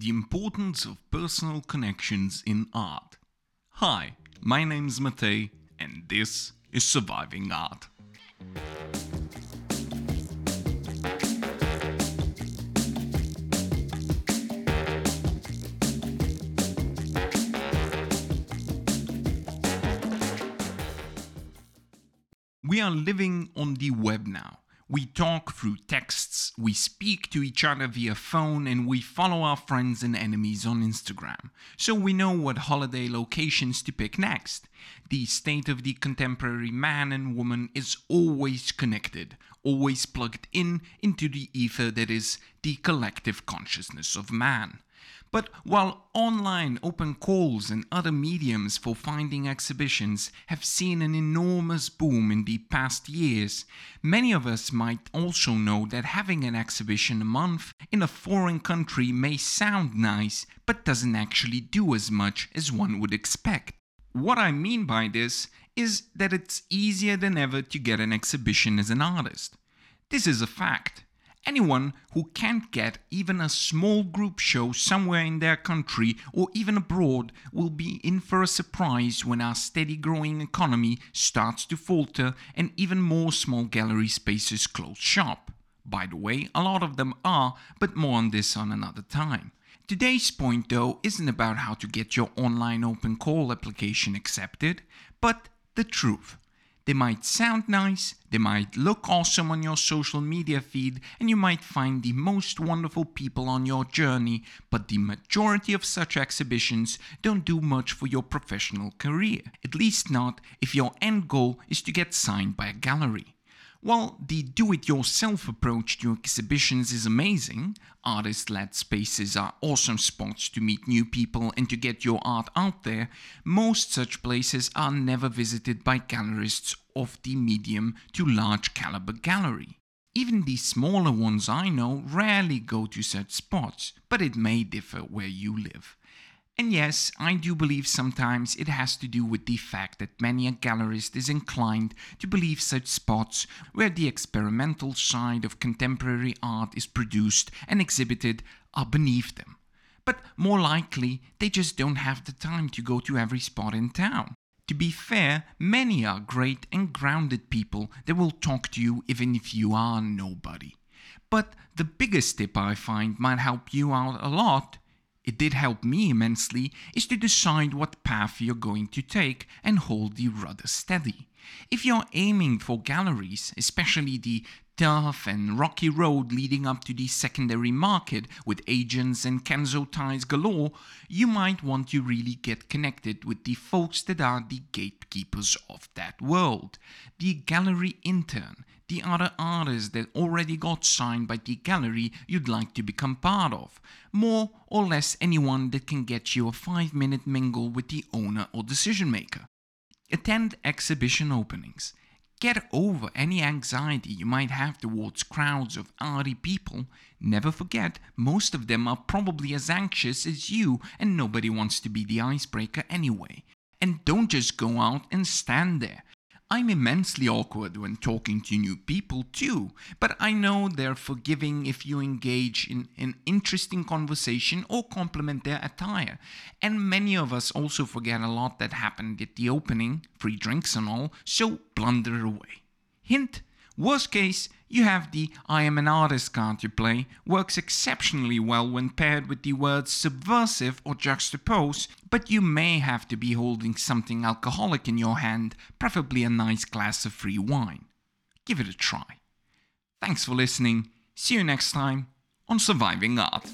The importance of personal connections in art. Hi, my name's Matej, and this is Surviving Art. We are living on the web now. We talk through texts, we speak to each other via phone, and we follow our friends and enemies on Instagram, so we know what holiday locations to pick next. The state of the contemporary man and woman is always connected, always plugged in into the ether that is the collective consciousness of man. But while online open calls and other mediums for finding exhibitions have seen an enormous boom in the past years, many of us might also know that having an exhibition a month in a foreign country may sound nice, but doesn't actually do as much as one would expect. What I mean by this is that it's easier than ever to get an exhibition as an artist. This is a fact. Anyone who can't get even a small group show somewhere in their country or even abroad will be in for a surprise when our steady growing economy starts to falter and even more small gallery spaces close shop. By the way, a lot of them are, but more on this on another time. Today's point though isn't about how to get your online open call application accepted, but the truth. They might sound nice, they might look awesome on your social media feed, and you might find the most wonderful people on your journey, but the majority of such exhibitions don't do much for your professional career, at least not if your end goal is to get signed by a gallery. While the do-it-yourself approach to exhibitions is amazing, artist-led spaces are awesome spots to meet new people and to get your art out there, most such places are never visited by gallerists of the medium to large caliber gallery. Even the smaller ones I know rarely go to such spots, but it may differ where you live. And yes, I do believe sometimes it has to do with the fact that many a gallerist is inclined to believe such spots where the experimental side of contemporary art is produced and exhibited are beneath them. But more likely, they just don't have the time to go to every spot in town. To be fair, many are great and grounded people that will talk to you even if you are nobody. But the biggest tip I find might help you out a lot. It did help me immensely, is to decide what path you're going to take and hold the rudder steady. If you're aiming for galleries, especially the tough and rocky road leading up to the secondary market with agents and Kenzo ties galore, you might want to really get connected with the folks that are the gatekeepers of that world. The gallery intern, the other artists that already got signed by the gallery you'd like to become part of. More or less anyone that can get you a 5-minute mingle with the owner or decision maker. Attend exhibition openings. Get over any anxiety you might have towards crowds of arty people. Never forget, most of them are probably as anxious as you and nobody wants to be the icebreaker anyway. And don't just go out and stand there. I'm immensely awkward when talking to new people too, but I know they're forgiving if you engage in an interesting conversation or compliment their attire. And many of us also forget a lot that happened at the opening, free drinks and all, so blunder away. Hint, worst case, you have the I am an artist card to play, works exceptionally well when paired with the words subversive or juxtapose, but you may have to be holding something alcoholic in your hand, preferably a nice glass of free wine. Give it a try. Thanks for listening. See you next time on Surviving Art.